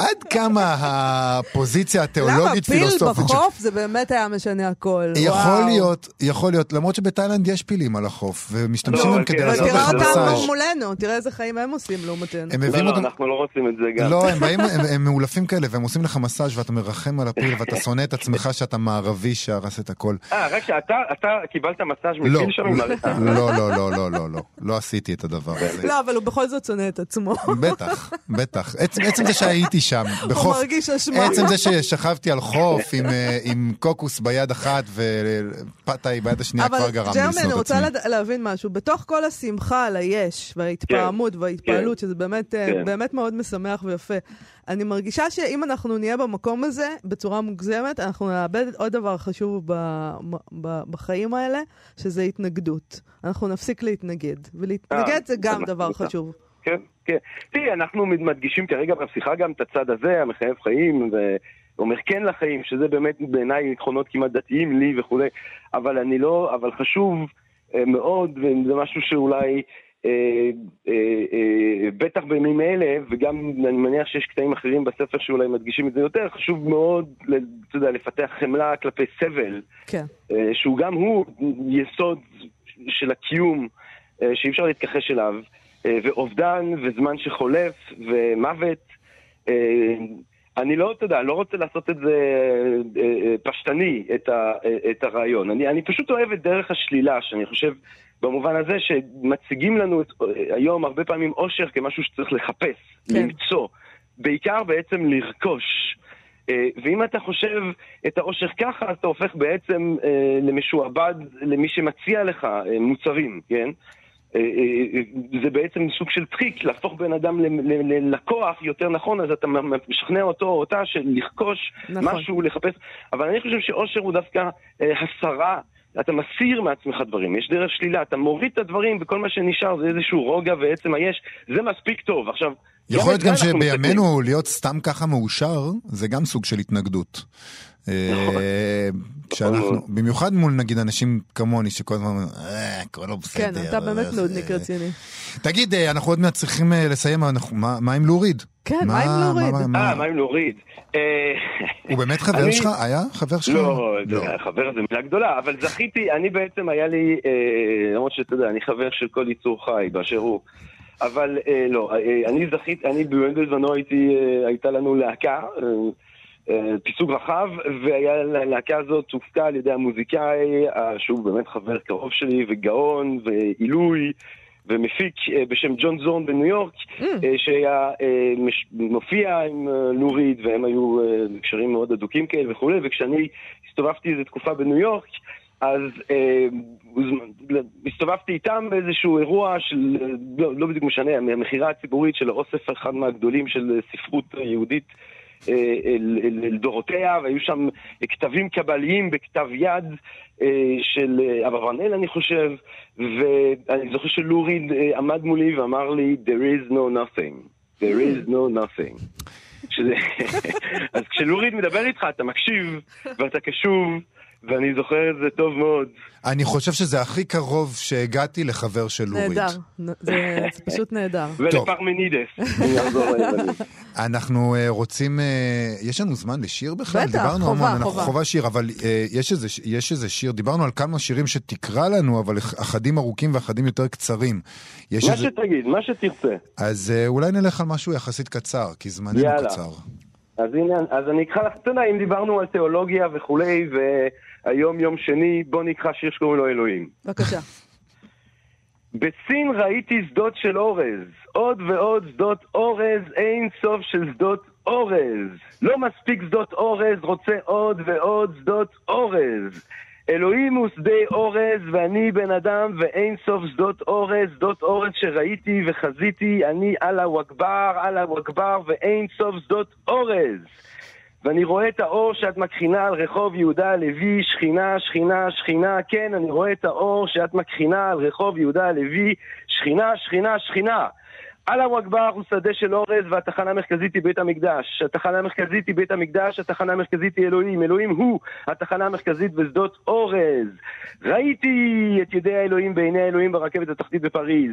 עד כמה הפוזיציה התיאולוגית פילוסופית... למה פיל בחוף זה באמת היה משנה הכל. יכול להיות, למרות שבתאילנד יש פילים על החוף, ומשתמשים להם כדי לעשות לך מסאז'. תראה אותם מולנו, תראה איזה חיים הם עושים לעומתנו. לא, אנחנו לא רוצים את זה גם. לא, הם מעולפים כאלה, והם עושים לך מסאז' ואתה מרחם על הפיל, ואתה שונא את עצמך שאתה מערבי שהרס את הכל. רק שאתה קיבלת מסאז' מפיל שם עם הרסה. לא, לא עשיתי את הדבר הזה. לא, אבל הוא בכל זאת שונא את עצמו. בטח, בטח. עצם זה הייתי שם, בחוף, עצם זה ששכבתי על חוף עם קוקוס ביד אחת ופטאי ביד השנייה כבר גרם לסנות עצמי. אבל ג'רמן, אני רוצה להבין משהו, בתוך כל השמחה על היש וההתפעמות וההתפעלות, שזה באמת מאוד משמח ויפה, אני מרגישה שאם אנחנו נהיה במקום הזה בצורה מוגזמת, אנחנו נאבד עוד דבר חשוב בחיים האלה, שזה התנגדות. אנחנו נפסיק להתנגד, ולהתנגד זה גם דבר חשוב. כן, כן. תראי, אנחנו מדגישים כרגע בפסיכה גם את הצד הזה, המחייב חיים, ואומר כן לחיים, שזה באמת בעיניי נכונות כמעט דתיים לי וכו'. אבל אני לא, אבל חשוב מאוד, וזה משהו שאולי בטח בימים אלה, וגם אני מניח שיש קטעים אחרים בספר שאולי מדגישים את זה יותר, חשוב מאוד, אתה יודע, לפתח חמלה כלפי סבל, כן. שהוא גם הוא יסוד של הקיום, שאי אפשר להתכחש אליו, ואובדן, וזמן שחולף, ומוות. אני לא, אתה יודע, לא רוצה לעשות את זה פשטני, את הרעיון. אני פשוט אוהב את דרך השלילה, שאני חושב, במובן הזה שמציגים לנו היום הרבה פעמים אושר כמשהו שצריך לחפש, למצוא, בעיקר בעצם לרכוש. ואם אתה חושב את האושר ככה, אתה הופך בעצם למשועבד, למי שמציע לך מוצרים, כן? זה בעצם סוג של טריק, להפוך בן אדם ללקוח יותר נכון, אז אתה משכנע אותו או אותה של לרכוש משהו, לחפש, אבל אני חושב שאושר הוא דווקא הסרה, אתה מסיר מעצמך דברים, יש דרך שלילה, אתה מוריד את הדברים וכל מה שנשאר זה איזשהו רוגע ועצם היש, זה מספיק טוב. עכשיו, יכול להיות גם שבימינו להיות סתם ככה מאושר, זה גם סוג של התנגדות. במיוחד מול נגיד אנשים כמוני שכל הזמן כל לא בסדר. כן, אתה באמת נודניק רציני. תגיד, אנחנו עוד מעט צריכים לסיים, מה עם לו ריד? כן, מה עם לו ריד? מה עם לו ריד? הוא באמת חבר שלך? היה חבר שלך? לא, חבר זה מילה גדולה, אבל זכיתי, אני בעצם היה לי, למרות שאתה יודע, אני חבר של כל ייצור חי באשר הוא, אבל לא, אני זכיתי, אני בזמנו הייתה לנו להקה, פיסוג רחב, והלהקה הזאת הופקה על ידי המוזיקאי, שהוא באמת חבר קרוב שלי, וגאון, ועילוי, ומפיק בשם ג'ון זורן בניו יורק, שהיה מופיע עם לו ריד, והם היו קשרים מאוד אדוקים כאלה וכו', וכשאני הסתובבתי איזו תקופה בניו יורק, אז הסתובבתי איתם באיזשהו אירוע של, לא בדיוק משנה, המחירה הציבורית של האוסף אחד מהגדולים של ספרות יהודית, אל דורותיה, והיו שם כתבים קבליים בכתב יד של אברבנל, אני חושב, ואני זוכר שלו ריד עמד מולי ואמר לי, there is no nothing. אז כשלו ריד מדבר איתך, אתה מקשיב, ואתה קשוב, ואני זוכר את זה טוב מאוד. אני חושב שזה הכי קרוב שהגעתי לחבר של לוריד. נהדר, זה פשוט נהדר. ולפרמנידס. אנחנו רוצים, יש לנו זמן לשיר בכלל? דיברנו המון, אנחנו חובה שיר, אבל יש איזה שיר, דיברנו על כמה שירים שתקרא לנו, אבל אחדים ארוכים ואחדים יותר קצרים. מה שתגיד, מה שתרצה. אז אולי נלך על משהו יחסית קצר, כי זמננו קצר. אז אני אקרא לך, אם דיברנו על תיאולוגיה וכולי, והיום יום שני, בוא נקרא שיר שקוראים לו אלוהים. בבקשה. בסין ראיתי שדות של אורז, עוד ועוד שדות אורז, אין סוף של שדות אורז. לא מספיק שדות אורז, רוצה עוד ועוד שדות אורז. אלוהים הוא שדה אורז, ואני בן אדם, ואין סוף שדות אורז, שדות אורז שראיתי וחזיתי, אני אללה וכבר, אללה וכבר, ואין סוף שדות אורז. ואני רואה את האור שאת מכחינה על רחוב יהודה הלוי, שכינה, שכינה, שכינה, כן, אני רואה את האור שאת מכחינה על רחוב יהודה הלוי, שכינה, שכינה, שכינה. אללה וכבר הוא שדה של אורז, והתחנה המרכזית היא בית המקדש. התחנה המרכזית היא בית המקדש, התחנה המרכזית היא אלוהים. אלוהים הוא התחנה המרכזית בשדות אורז. ראיתי את ידי האלוהים בעיני האלוהים ברכבת התחתית בפריז.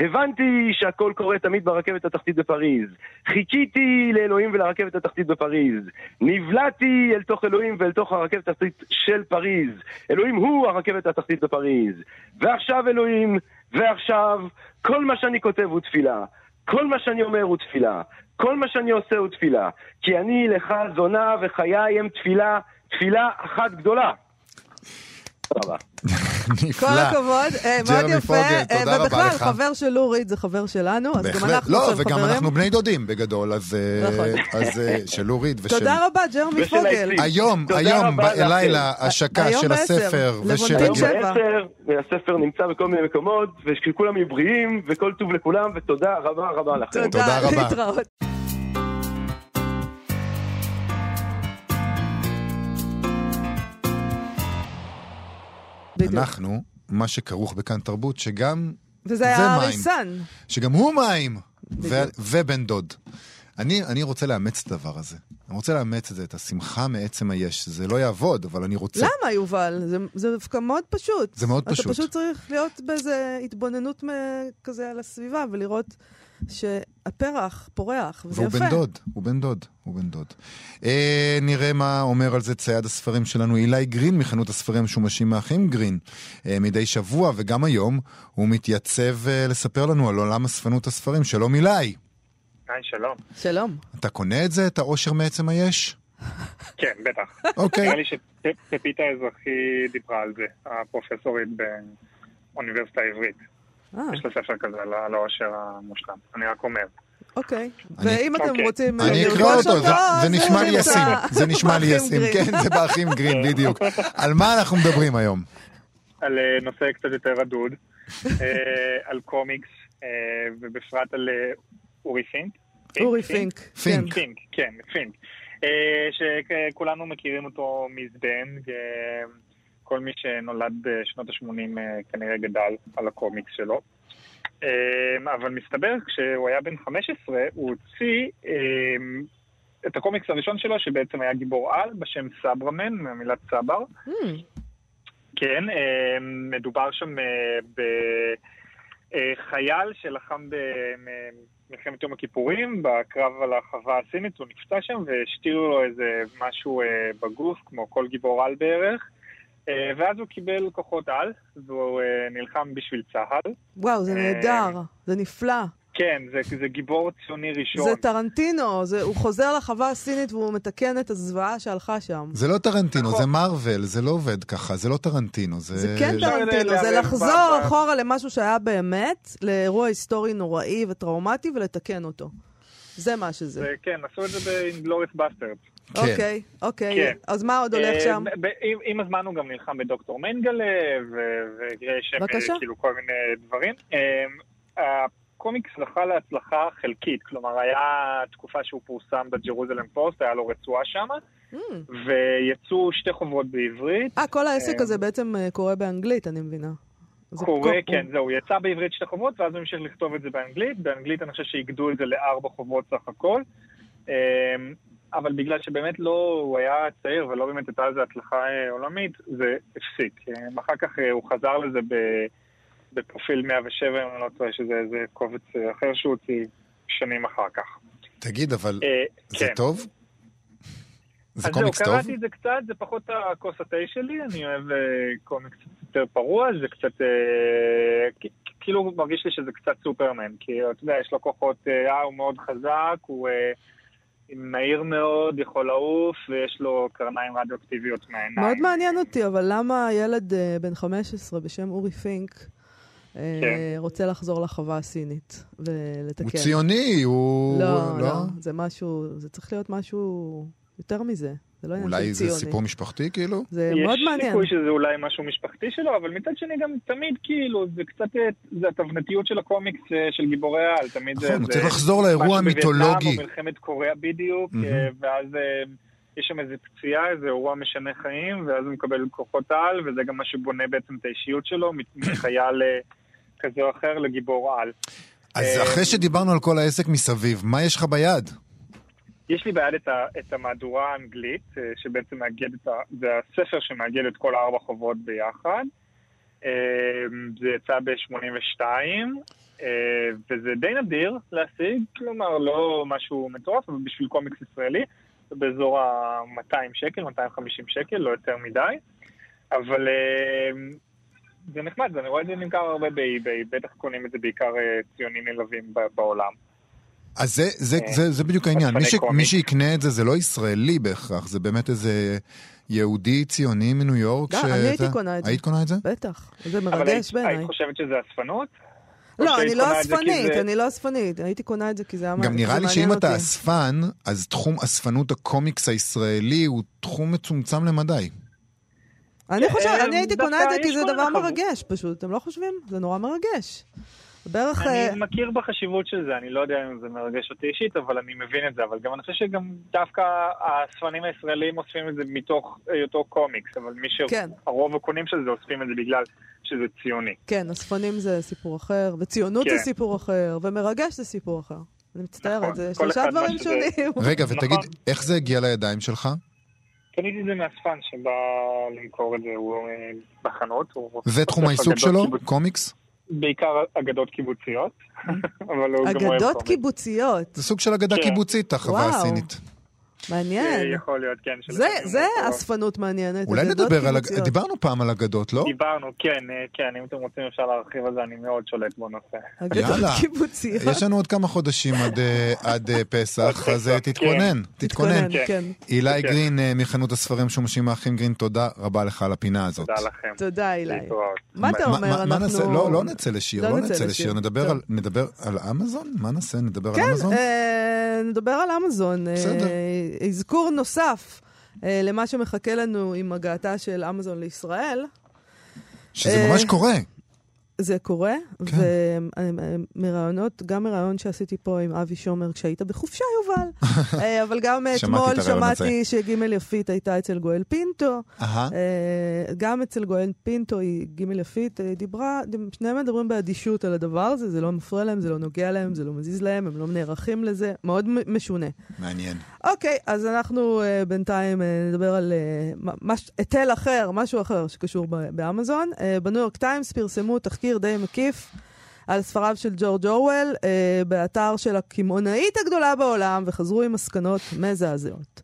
הבנתי שהכל קורה תמיד ברכבת התחתית בפריז. חיכיתי לאלוהים ולרכבת התחתית בפריז. נבלעתי אל תוך אלוהים ואל תוך הרכבת התחתית של פריז. אלוהים הוא הרכבת התחתית בפריז. ועכשיו אלוהים... ועכשיו, כל מה שאני כותב הוא תפילה, כל מה שאני אומר הוא תפילה, כל מה שאני עושה הוא תפילה, כי אני לך זונה וחיי הם תפילה, תפילה אחת גדולה. תודה רבה. כל הכבוד, מאוד יפה, ובכלל חבר של לו ריד זה חבר שלנו, אז גם אנחנו לא, וגם אנחנו בני דודים בגדול, אז של לו ריד ושל... תודה רבה ג'רמי פוגל. היום בלילה השקה של הספר ושל הגר, והספר נמצא בכל מיני מקומות, וכולם יהיו בריאים, וכל טוב לכולם, ותודה רבה רבה לכם. תודה רבה. אנחנו, מה שכרוך בכאן תרבות, שגם זה מים, שגם הוא מים, ובן דוד. אני רוצה לאמץ את הדבר הזה. אני רוצה לאמץ את זה, את השמחה מעצם היש. זה לא יעבוד, אבל אני רוצה... למה, יובל? זה דווקא מאוד פשוט. זה מאוד פשוט. אתה פשוט צריך להיות באיזה התבוננות כזה על הסביבה, ולראות שהפרח פורח, וזה יפה. והוא בן דוד. נראה מה אומר על זה צייד הספרים שלנו, אילי גרין, מחנות הספרים משומשים מאחים גרין. מדי שבוע וגם היום, הוא מתייצב לספר לנו על עולם הספנות הספרים. שלום אילי. היי, שלום. שלום. אתה קונה את זה, את האושר מעצם היש? כן, בטח. אוקיי. נראה לי שפפיתה האזרחי דיברה על זה, הפרופסורית באוניברסיטה העברית. יש לה ספר כזה על האושר המושלם. אני רק אומר. אוקיי. ואם אתם רוצים... אני אקרא אותו, זה נשמע לי יסים. זה נשמע לי יסים, כן, זה באחים גרין, בדיוק. על מה אנחנו מדברים היום? על נושא קצת יותר רדוד, על קומיקס, ובפרט על... אורי פינק, שכולנו מכירים אותו מזדן, כל מי שנולד בשנות ה-80 כנראה גדל על הקומיקס שלו, אבל מסתבר כשהוא היה בן 15 הוא הוציא את הקומיקס הראשון שלו שבעצם היה גיבור על בשם סברמן, מהמילת סבר. כן, מדובר שם בחייל שלחם במלחמת יום הכיפורים, בקרב על החווה הסינית, הוא נפצע שם, והשתירו לו איזה משהו בגוף, כמו כל גיבור על בערך, ואז הוא קיבל כוחות על, והוא נלחם בשביל צהל. וואו, זה נהדר, זה נפלא. כן, זה גיבור ציוני ראשון. זה טרנטינו, הוא חוזר לחווה הסינית, והוא מתקן את הזוועה שהלכה שם. זה לא טרנטינו, זה מרוול, זה לא עובד ככה, זה לא טרנטינו. זה כן טרנטינו, זה לחזור אחורה למשהו שהיה באמת, לאירוע היסטורי נוראי וטראומטי, ולתקן אותו. זה מה שזה. כן, עשו את זה ב-Inglourious Basterds. אוקיי. אז מה עוד הולך שם? עם הזמן הוא גם נלחם בדוקטור מנגלה, ושם כאילו כל מיני דברים. הקומיקס זכה להצלחה חלקית, כלומר היה תקופה שהוא פורסם בג'רוזלם פוסט, היה לו רצועה שם, ויצאו שתי חוברות בעברית. כל העסק הזה בעצם קורה באנגלית, אני מבינה. קורה, כן, זהו, יצא בעברית שתי חוברות, ואז הוא המשיך לכתוב את זה באנגלית. באנגלית אני חושב שהגדו את זה ל4 חוברות סך הכל, אבל בגלל שבאמת לא, הוא היה צעיר ולא באמת הייתה איזו הצלחה עולמית, זה הפסיק. אחר כך הוא חזר לזה בפרופיל 107, אם אני לא טועה, שזה איזה קובץ אחר שהוא הוציא שנים אחר כך. תגיד, אבל זה טוב? זה קומיקס טוב? קראתי את זה קצת, זה פחות הקוס התאי שלי, אני אוהב קומיקס יותר פרוע, זה קצת, כאילו מרגיש לי שזה קצת סופרמן, כי אתה יודע, יש לו כוחות, הוא מאוד חזק, הוא מהיר מאוד, יכול לעוף, ויש לו קרניים רדיו-אקטיביות מהעיניים. מאוד מעניין אותי, אבל למה ילד בן 15 בשם אורי פינק רוצה לחזור לחווה הסינית ולתקן? הוא ציוני, הוא... לא, זה משהו, זה צריך להיות משהו יותר מזה. אולי זה סיפור משפחתי, כאילו? זה מאוד מעניין. יש סיכוי שזה אולי משהו משפחתי שלו, אבל מצד שני גם תמיד, כאילו, זה קצת, זה התבנתיות של הקומיקס של גיבורי העל, תמיד זה... נכון, צריך לחזור לאירוע המיתולוגי. משהו בוייטנאם או מלחמת קוריאה בדיוק, ואז יש שם איזו פציעה, איזה אירוע משנה חיים, ואז הוא מקבל כוחות על, וזה גם מה שבונה בעצם את האישיות שלו, מחייל כזה או אחר לגיבור על. אז אחרי שדיברנו על כל העסק מסביב, מה יש לך ביד? יש לי ביד את המהדורה האנגלית, שבעצם מאגד את זה הספר שמאגד את כל ארבע חובות ביחד. זה יצא ב-82, וזה די נדיר להשיג, כלומר לא משהו מטורף, אבל בשביל קומיקס ישראלי, זה באזור ה-200 שקל, 250 שקל, לא יותר מדי. אבל זה נחמד, אני רואה את זה נמכר הרבה באיביי, בטח קונים את זה בעיקר ציונים נלווים בעולם. אז זה בדיוק העניין. מי שיקנה את זה, זה לא ישראלי בהכרח, זה באמת איזה יהודי ציוני מניו יורק. אני הייתי קונה את זה. היית קונה את זה? בטח, זה מרגש בעיניי. היית חושבת שזה אספנות? לא, אני לא אספנית. הייתי קונה את זה כי זה היה מעניין אותי. גם נראה לי שאם אתה אספן, אז תחום אספנות הקומיקס הישראלי הוא תחום מצומצם למדי. אני חושבת, אני הייתי קונה את זה כי זה דבר מרגש פשוט. אתם לא חושבים? זה נורא מרגש. אני מכיר בחשיבות של זה, אני לא יודע אם זה מרגש אותי אישית, אבל אני מבין את זה, אבל גם אני חושב שגם דווקא הספנים הישראלים אוספים את זה מתוך אותו קומיקס, אבל מי שהרוב הקונים של זה אוספים את זה בגלל שזה ציוני. כן, הספנים זה סיפור אחר, וציונות זה סיפור אחר, ומרגש זה סיפור אחר. אני מצטערת, זה שלושה דברים שונים. רגע, ותגיד, איך זה הגיע לידיים שלך? קניתי את זה מהספן שבא למכור את זה, הוא בחנות. ותחום העיסוק שלו, קומיקס? בעיקר אגדות קיבוציות, אבל הוא גם אוהב אגדות קיבוציות. זה סוג של אגדה קיבוצית, החווה הסינית. מעניין. יכול להיות, כן. זה אספנות מעניינת. אולי נדבר על... דיברנו פעם על אגדות, לא? דיברנו, כן. אם אתם רוצים אפשר להרחיב על זה, אני מאוד שולט בנושא. אגדות קיבוציות. יש לנו עוד כמה חודשים עד פסח, אז תתכונן. אילי גרין מחנות הספרים שומשים האחים גרין, תודה רבה לך על הפינה הזאת. תודה לכם. תודה, אילי. מה אתה אומר? אנחנו... לא נצא לשיר, נדבר על אמזון? מה נעשה? נדבר על אמזון? נדבר על אמזון. אזכור נוסף למה שמחכה לנו עם הגעתה של אמזון לישראל. שזה ממש קורה. זה קורה, כן. ומראיונות, גם מראיון שעשיתי פה עם אבי שומר כשהיית בחופשה יובל, אבל גם אתמול שמעתי שגימל יפית הייתה אצל גואל פינטו, גם אצל גואל פינטו היא גימל יפית דיברה, שניהם מדברים באדישות על הדבר הזה, זה לא מפריע להם, זה לא נוגע להם, זה לא מזיז להם, הם לא נערכים לזה, מאוד משונה. מעניין. אוקיי, אז אנחנו בינתיים נדבר על היטל אחר, משהו אחר שקשור באמזון. בניו יורק טיימס פרסמו תחקיר די מקיף על ספריו של ג'ורג' אורוול באתר של הקמעונאית הגדולה בעולם, וחזרו עם מסקנות מזעזעות.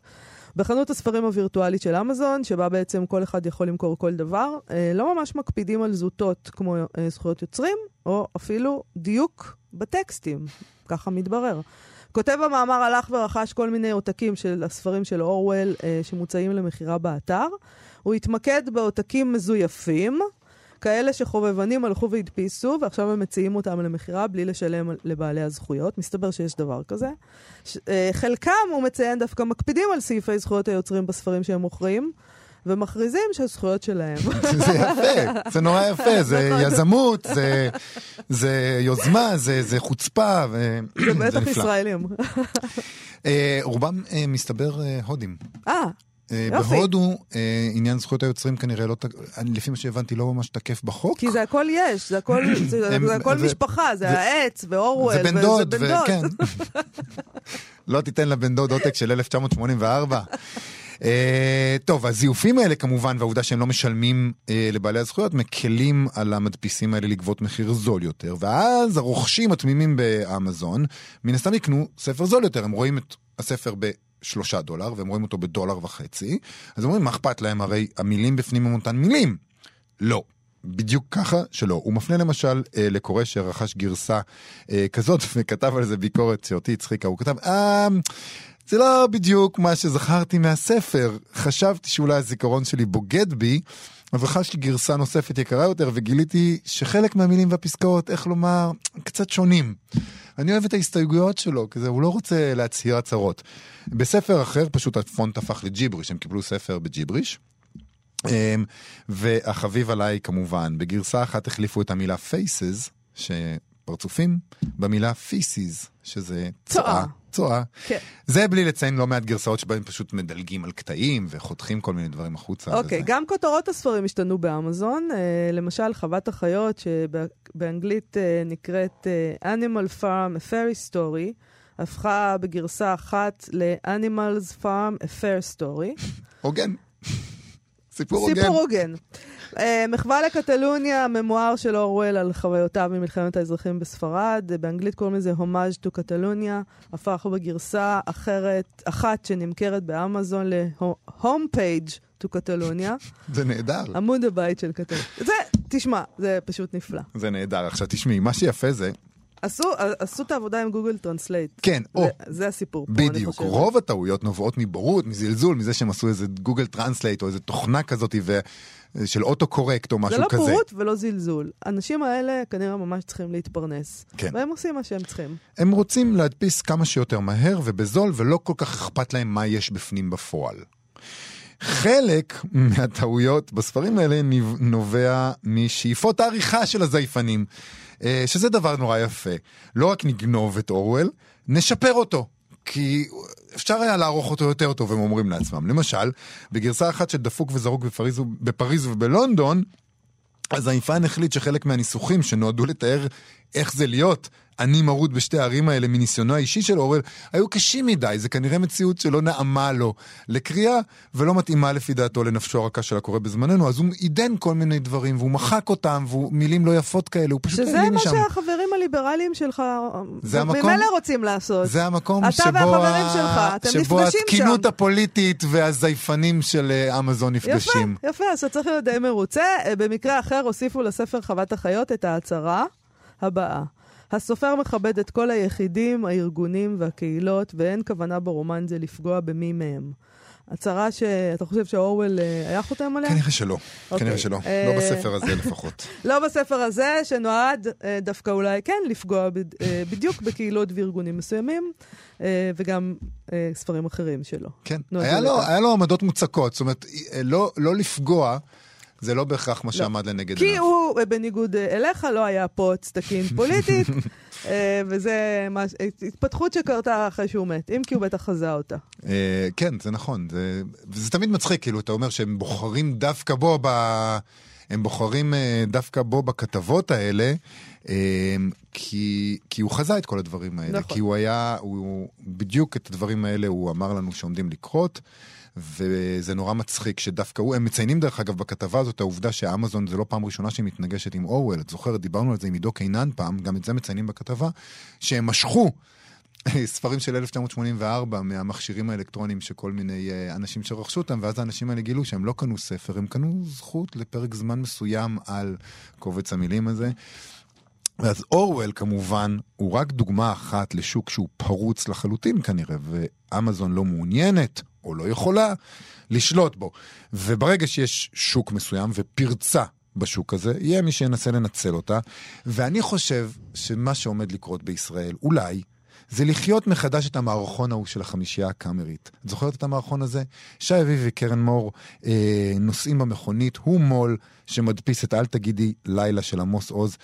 בחנות הספרים הווירטואלית של אמזון, שבה בעצם כל אחד יכול למכור כל דבר, לא ממש מקפידים על זוטות כמו זכויות יוצרים, או אפילו דיוק בטקסטים, ככה מתברר. כותב המאמר הלך ורכש כל מיני עותקים של הספרים של אורוול שמוצאים למכירה באתר. הוא התמקד בעותקים מזויפים, כאלה שחובבנים הלכו והדפיסו, ועכשיו הם מציעים אותם למחירה בלי לשלם לבעלי הזכויות. מסתבר שיש דבר כזה. חלקם, הוא מציין, דווקא מקפידים על סעיפי זכויות היוצרים בספרים שהם מוכרים, ומכריזים שהזכויות שלהם. זה יפה, זה נורא יפה. זה יזמות, זה יוזמה, זה חוצפה. זה בטח ישראלים. רובם מסתבר הודים. בהודו, עניין זכויות היוצרים כנראה, לפי מה שהבנתי, לא ממש תקף בחוק. כי זה הכל יש, זה הכל משפחה, זה העץ, ואורוול, זה בן דוד. לא תיתן לבן דוד עותק של 1984. טוב, הזיופים האלה כמובן, והעובדה שהם לא משלמים לבעלי הזכויות, מקלים על המדפיסים האלה לגבות מחיר זול יותר, ואז הרוכשים התמימים באמזון, מן הסתם יקנו ספר זול יותר, הם רואים את הספר $3, והם רואים אותו $1.50, אז הם אומרים, מה אכפת להם? הרי המילים בפנים הם אותן מילים. לא. בדיוק ככה שלא. הוא מפנה למשל לקורא שרכש גרסה כזאת, וכתב על זה ביקורת שאותי צחיקה. הוא כתב, זה לא בדיוק מה שזכרתי מהספר. חשבתי שאולי הזיכרון שלי בוגד בי, אבל רכשתי גרסה נוספת יקרה יותר, וגיליתי שחלק מהמילים והפסקאות, איך לומר, קצת שונים. אני אוהב את ההסתייגויות שלו, כי הוא לא רוצה להצהיר הצהרות. בספר אחר, פשוט הפונט הפך לג'יבריש, הם קיבלו ספר בג'יבריש, והחביב עליי כמובן, בגרסה אחת החליפו את המילה faces, שפרצופים, במילה feces, שזה צועה. צועה. זה בלי לציין לא מעט גרסאות שבהם פשוט מדלגים על קטעים וחותכים כל מיני דברים החוצה. אוקיי, גם כותרות הספרים השתנו באמזון. למשל, חוות החיות שבאנגלית נקראת Animal Farm, a Fairy Story, הפכה בגרסה אחת ל-Animals Farm, a Fair Story. הוגן. סיפור הוגן. סיפור הוגן. מחווה לקטלוניה, הממואר של אורוול על חוויותיו ממלחמת האזרחים בספרד, באנגלית קוראים לזה Homage to Catalonia, הפך בגרסה אחרת, אחת שנמכרת באמזון ל-Homepage to Catalonia. זה נהדר. עמוד הבית של קטלוניה. זה, תשמע, זה פשוט נפלא. זה נהדר. עכשיו תשמעי, מה שיפה זה... עשו את העבודה עם גוגל טרנסלייט. כן, זה הסיפור פה, בדיוק, רוב הטעויות נובעות מבורות, מזלזול, מזה שהם עשו איזה גוגל טרנסלייט או איזה תוכנה כזאת של אוטו-קורקט או משהו כזה. זה לא בורות ולא זלזול. האנשים האלה כנראה ממש צריכים להתפרנס. והם עושים מה שהם צריכים. הם רוצים להדפיס כמה שיותר מהר ובזול, ולא כל כך אכפת להם מה יש בפנים בפועל. חלק מהטעויות בספרים האלה נובע משאיפות העריכה של הזייפנים, שזה דבר נורא יפה. לא רק נגנוב את אורוול, נשפר אותו, כי אפשר היה לערוך אותו יותר טוב, הם אומרים לעצמם. למשל, בגרסה אחת של דפוק וזרוק בפריז ובלונדון, אז הזייפן החליט שחלק מהניסוחים שנועדו לתאר איך זה להיות אני מרוד בשתי הערים האלה מניסיונו האישי של אורוול, היו קשים מדי, זה כנראה מציאות שלא נעמה לו לקריאה, ולא מתאימה לפי דעתו לנפשו הרכה של הקורא בזמננו, אז הוא עידן כל מיני דברים, והוא מחק אותם, והוא מילים לא יפות כאלה, הוא פשוט שזה מה משם. שהחברים הליברליים שלך, ממילא רוצים לעשות. זה המקום שבו, שבו התקינות הפוליטית והזייפנים של אמזון נפגשים. יפה, יפה, אז צריך להיות די מרוצה. במקרה אחר, הוסיפו לספר חוות החיות את ההצהרה הבאה. הסופר מכבד את כל היחידים, הארגונים והקהילות, ואין כוונה ברומן זה לפגוע במי מהם. הצהרה שאתה חושב שהאורוול היה חותם עליה? כנראה שלא, כנראה שלא. לא בספר הזה לפחות. לא בספר הזה, שנועד דווקא אולי כן לפגוע בדיוק בקהילות וארגונים מסוימים, וגם ספרים אחרים שלו. כן, היה לו עמדות מוצקות, זאת אומרת, לא לפגוע, זה לא בהכרח מה שעמד לנגד עליו. כי הוא, בניגוד אליך, לא היה פה צדקין פוליטית, וזה התפתחות שקרתה אחרי שהוא מת, אם כי הוא בטח חזה אותה. כן, זה נכון. זה תמיד מצחיק, כאילו, אתה אומר שהם בוחרים דווקא בו, הם בוחרים דווקא בו בכתבות האלה, כי הוא חזה את כל הדברים האלה. כי הוא היה, בדיוק את הדברים האלה, הוא אמר לנו שעומדים לקרות, וזה נורא מצחיק שדווקא הוא, הם מציינים דרך אגב בכתבה הזאת, העובדה שהאמזון זה לא פעם ראשונה שהיא מתנגשת עם אורוול, את זוכרת, דיברנו על זה עם עידו קינן פעם, גם את זה מציינים בכתבה, שהם משכו ספרים של 1984 מהמכשירים האלקטרונים שכל מיני אנשים שרכשו אותם, ואז האנשים האלה גילו שהם לא קנו ספר, הם קנו זכות לפרק זמן מסוים על קובץ המילים הזה. אז אורוול כמובן הוא רק דוגמה אחת לשוק שהוא פרוץ לחלוטין כנראה, ואמזון לא מעוניינת או לא יכולה לשלוט בו. וברגע שיש שוק מסוים ופרצה בשוק הזה, יהיה מי שינסה לנצל אותה. ואני חושב שמה שעומד לקרות בישראל, אולי, זה לחיות מחדש את המערכון ההוא של החמישייה הקאמרית. את זוכרת את המערכון הזה? שי אביב וקרן מור נוסעים במכונית, הוא מול שמדפיס את אל תגידי לילה של עמוס עוז,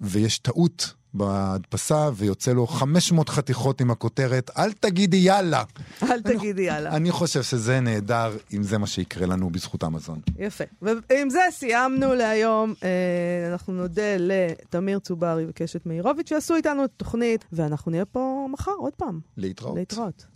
ויש טעות בהדפסה, ויוצא לו 500 חתיכות עם הכותרת, אל תגידי יאללה. אל תגידי יאללה. אני חושב שזה נהדר, אם זה מה שיקרה לנו בזכות אמזון. יפה. ועם זה סיימנו להיום. אנחנו נודה לתמיר צוברי וקשת מאירוביץ' שעשו איתנו תוכנית, ואנחנו נהיה פה מחר עוד פעם. להתראות. להתראות.